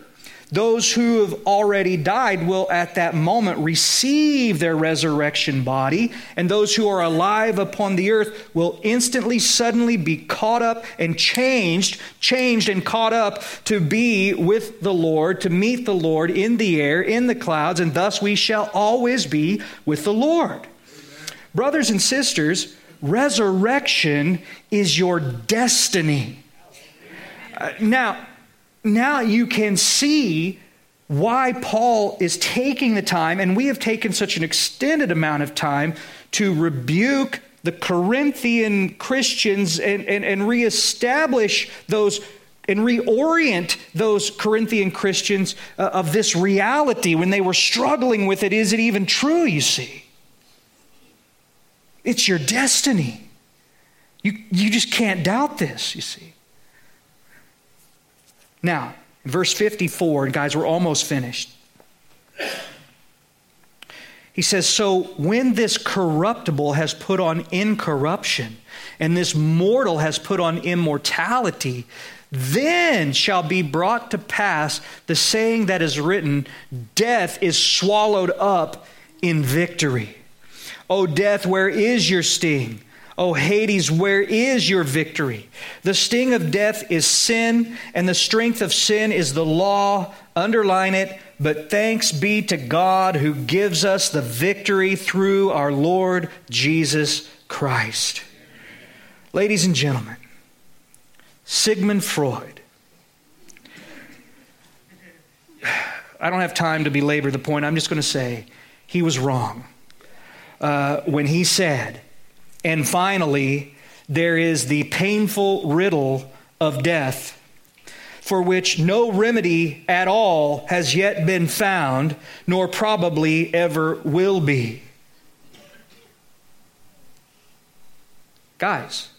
those who have already died will at that moment receive their resurrection body, and those who are alive upon the earth will instantly, suddenly be caught up and changed, changed and caught up to be with the Lord, to meet the Lord in the air, in the clouds, and thus we shall always be with the Lord. Amen. Brothers and sisters, resurrection is your destiny. Uh, now, Now you can see why Paul is taking the time, and we have taken such an extended amount of time to rebuke the Corinthian Christians and, and, and reestablish those and reorient those Corinthian Christians uh, of this reality when they were struggling with it. Is it even true, you see? It's your destiny. You, you just can't doubt this, you see. Now, verse fifty-four, and guys, we're almost finished. He says, so when this corruptible has put on incorruption, and this mortal has put on immortality, then shall be brought to pass the saying that is written, death is swallowed up in victory. O death, where is your sting? O Hades, where is your victory? The sting of death is sin, and the strength of sin is the law. Underline it. But thanks be to God who gives us the victory through our Lord Jesus Christ. Ladies and gentlemen, Sigmund Freud. I don't have time to belabor the point. I'm just going to say he was wrong uh, when he said, and finally, there is the painful riddle of death, for which no remedy at all has yet been found, nor probably ever will be. Guys,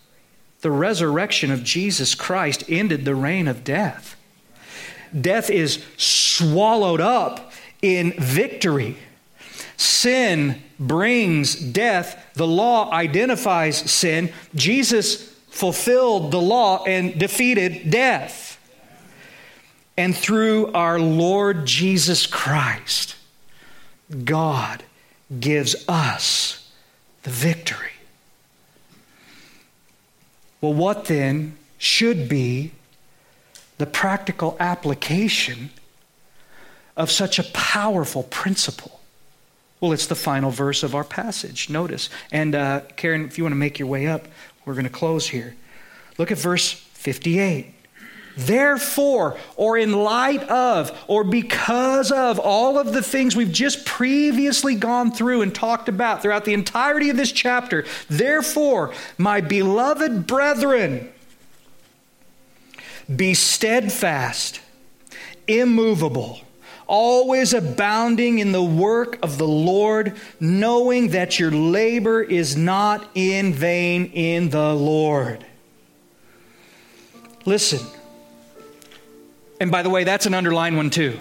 the resurrection of Jesus Christ ended the reign of death. Death is swallowed up in victory. Sin brings death. The law identifies sin. Jesus fulfilled the law and defeated death. And through our Lord Jesus Christ, God gives us the victory. Well, what then should be the practical application of such a powerful principle? Well, it's the final verse of our passage. Notice. And uh, Karen, if you want to make your way up, we're going to close here. Look at verse fifty-eight. Therefore, or in light of, or because of all of the things we've just previously gone through and talked about throughout the entirety of this chapter, therefore, my beloved brethren, be steadfast, immovable, always abounding in the work of the Lord, knowing that your labor is not in vain in the Lord. Listen. And by the way, that's an underlined one too.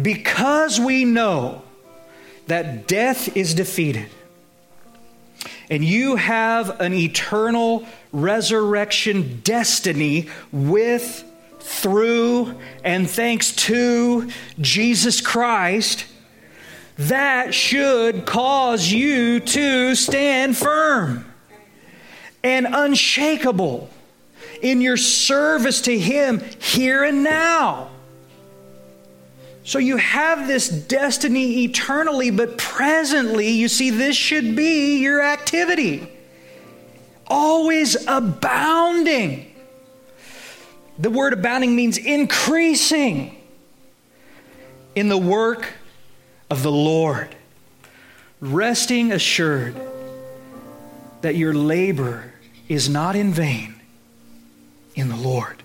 Because we know that death is defeated, and you have an eternal resurrection destiny with through and thanks to Jesus Christ, that should cause you to stand firm and unshakable in your service to Him here and now. So you have this destiny eternally, but presently, you see, this should be your activity. Always abounding. The word abounding means increasing in the work of the Lord, resting assured that your labor is not in vain in the Lord.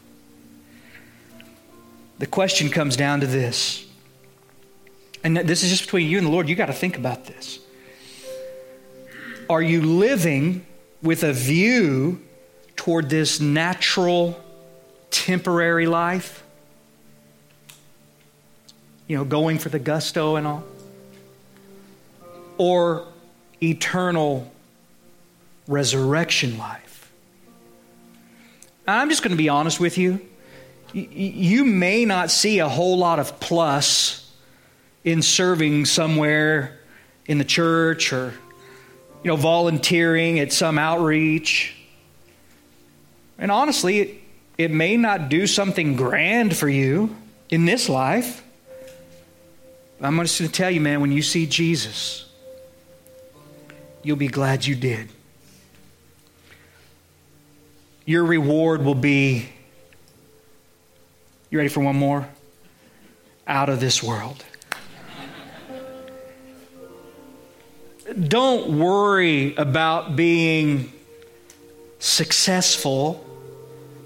The question comes down to this. And this is just between you and the Lord. You got to think about this. Are you living with a view toward this natural, temporary life? You know, going for the gusto and all? Or eternal resurrection life? I'm just going to be honest with you. You may not see a whole lot of plus in serving somewhere in the church, or, you know, volunteering at some outreach. And honestly, it, it may not do something grand for you in this life. I'm just going to tell you, man, when you see Jesus, you'll be glad you did. Your reward will be, you ready for one more? Out of this world. Don't worry about being successful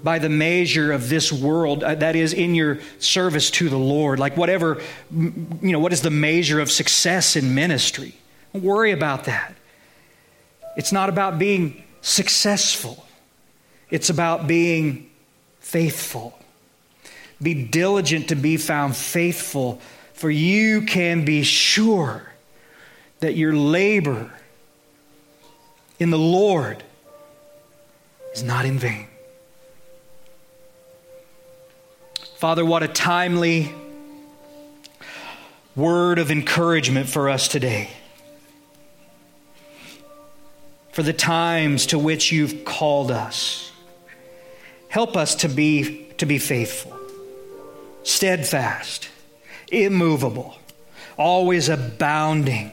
by the measure of this world, uh, that is, in your service to the Lord. Like whatever, you know, what is the measure of success in ministry? Don't worry about that. It's not about being successful. It's about being faithful. Be diligent to be found faithful, for you can be sure that your labor in the Lord is not in vain. Father, what a timely word of encouragement for us today, for the times to which you've called us. Help us to be, to be faithful, steadfast, immovable, always abounding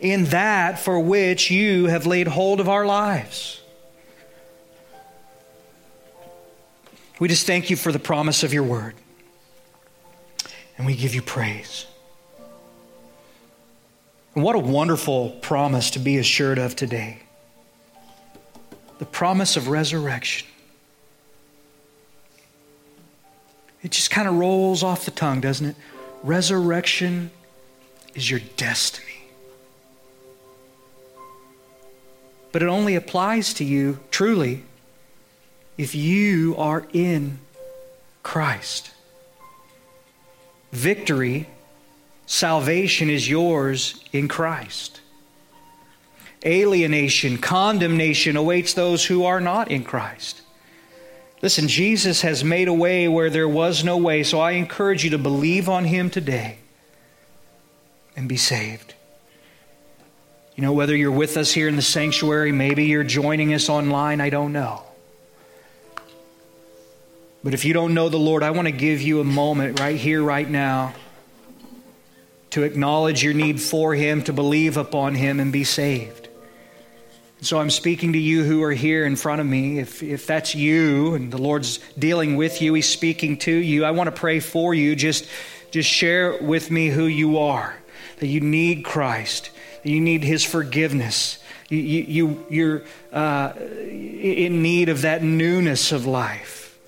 in that for which you have laid hold of our lives. We just thank you for the promise of your word, and we give you praise. And what a wonderful promise to be assured of today. The promise of resurrection. It just kind of rolls off the tongue, doesn't it? Resurrection is your destiny. But it only applies to you truly if you are in Christ. Victory, salvation is yours in Christ. Alienation, condemnation awaits those who are not in Christ. Listen, Jesus has made a way where there was no way, so I encourage you to believe on him today and be saved. You know, whether you're with us here in the sanctuary, maybe you're joining us online, I don't know. But if you don't know the Lord, I want to give you a moment right here, right now, to acknowledge your need for him, to believe upon him and be saved. So I'm speaking to you who are here in front of me. If if that's you and the Lord's dealing with you, he's speaking to you, I want to pray for you. Just, just share with me who you are, that you need Christ. You need his forgiveness. You, you, you're uh, in need of that newness of life.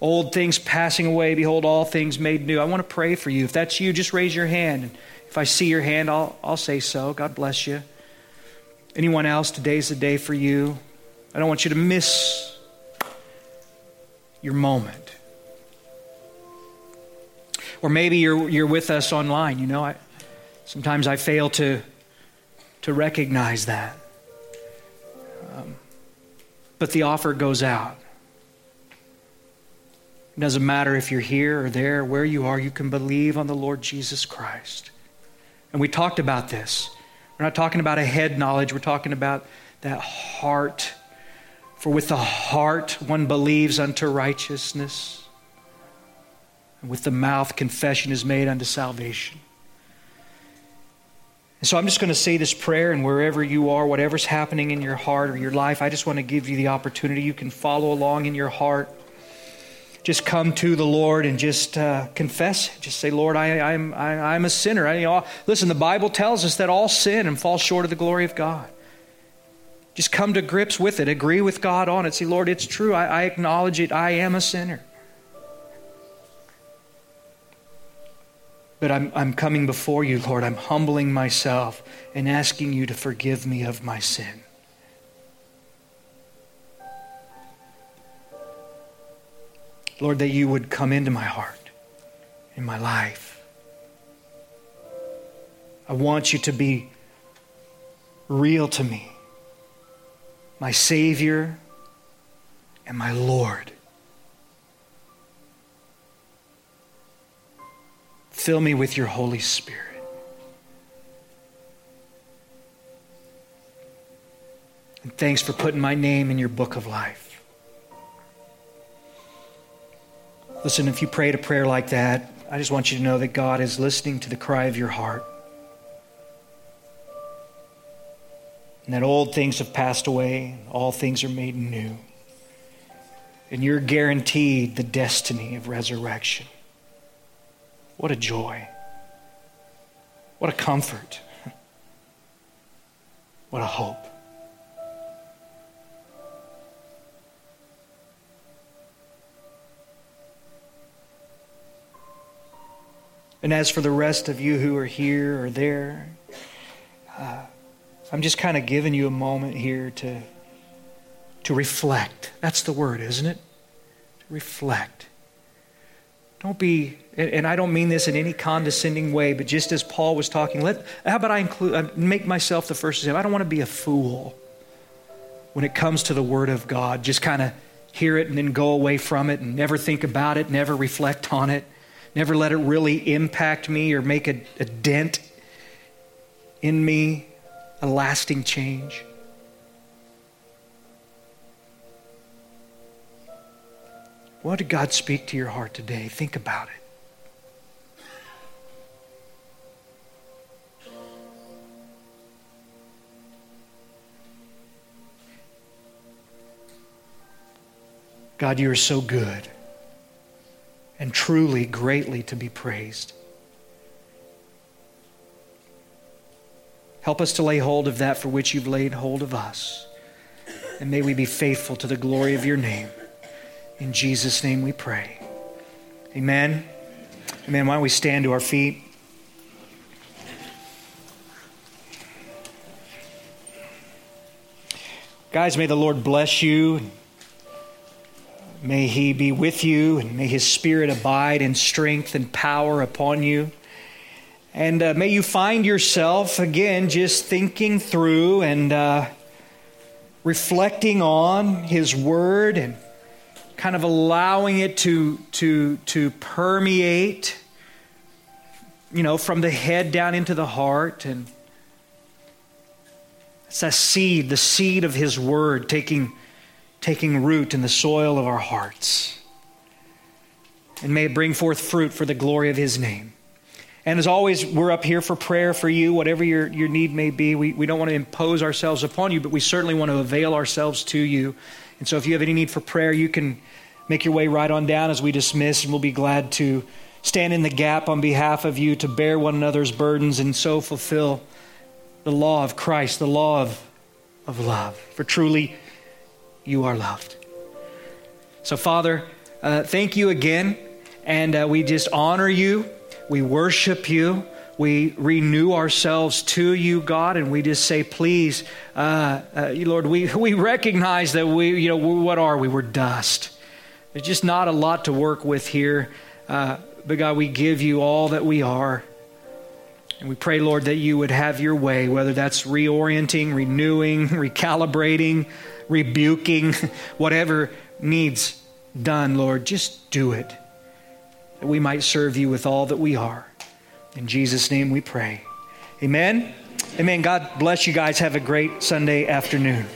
Old things passing away, behold, all things made new. I want to pray for you. If that's you, just raise your hand. If I see your hand, I'll, I'll say so. God bless you. Anyone else, today's the day for you. I don't want you to miss your moment. Or maybe you're you're with us online. You know, I sometimes I fail to... to recognize that. Um, but the offer goes out. It doesn't matter if you're here or there, where you are, you can believe on the Lord Jesus Christ. And we talked about this. We're not talking about a head knowledge, we're talking about that heart. For with the heart one believes unto righteousness, and with the mouth confession is made unto salvation. And so I'm just going to say this prayer, and wherever you are, whatever's happening in your heart or your life, I just want to give you the opportunity. You can follow along in your heart. Just come to the Lord and just uh, confess. Just say, Lord, I, I'm I, I'm a sinner. I, you know, listen, the Bible tells us that all sin and fall short of the glory of God. Just come to grips with it. Agree with God on it. Say, Lord, it's true. I, I acknowledge it. I am a sinner. But I'm, I'm coming before you, Lord. I'm humbling myself and asking you to forgive me of my sin. Lord, that you would come into my heart, in my life. I want you to be real to me, my Savior and my Lord. Fill me with your Holy Spirit. And thanks for putting my name in your book of life. Listen, if you prayed a prayer like that, I just want you to know that God is listening to the cry of your heart. And that old things have passed away, and all things are made new. And you're guaranteed the destiny of resurrection. What a joy. What a comfort. What a hope. And as for the rest of you who are here or there, uh, I'm just kind of giving you a moment here to, to reflect. That's the word, isn't it? To reflect. Don't be, and I don't mean this in any condescending way, but just as Paul was talking, let how about I include, make myself the first example. I don't want to be a fool when it comes to the Word of God. Just kind of hear it and then go away from it and never think about it, never reflect on it, never let it really impact me or make a, a dent in me, a lasting change. What did God speak to your heart today? Think about it. God, you are so good and truly greatly to be praised. Help us to lay hold of that for which you've laid hold of us. And may we be faithful to the glory of your name. In Jesus' name we pray. Amen. Amen. Why don't we stand to our feet? Guys, may the Lord bless you. May He be with you, and may His Spirit abide in strength and power upon you. And uh, may you find yourself, again, just thinking through and uh, reflecting on His Word and kind of allowing it to to to permeate, you know, from the head down into the heart. And it's that seed, the seed of His Word taking, taking root in the soil of our hearts. And may it bring forth fruit for the glory of His name. And as always, we're up here for prayer for you, whatever your, your need may be. We, we don't want to impose ourselves upon you, but we certainly want to avail ourselves to you. And so if you have any need for prayer, you can make your way right on down as we dismiss, and we'll be glad to stand in the gap on behalf of you to bear one another's burdens and so fulfill the law of Christ, the law of, of love. For truly, you are loved. So Father, uh, thank you again, and uh, we just honor you. We worship you. We renew ourselves to you, God, and we just say, please, uh, uh, Lord, we, we recognize that we, you know, we, what are we? We're dust. There's just not a lot to work with here. Uh, but God, we give you all that we are. And we pray, Lord, that you would have your way, whether that's reorienting, renewing, recalibrating, rebuking, whatever needs done, Lord, just do it. That we might serve you with all that we are. In Jesus' name we pray. Amen. Amen. God bless you guys. Have a great Sunday afternoon.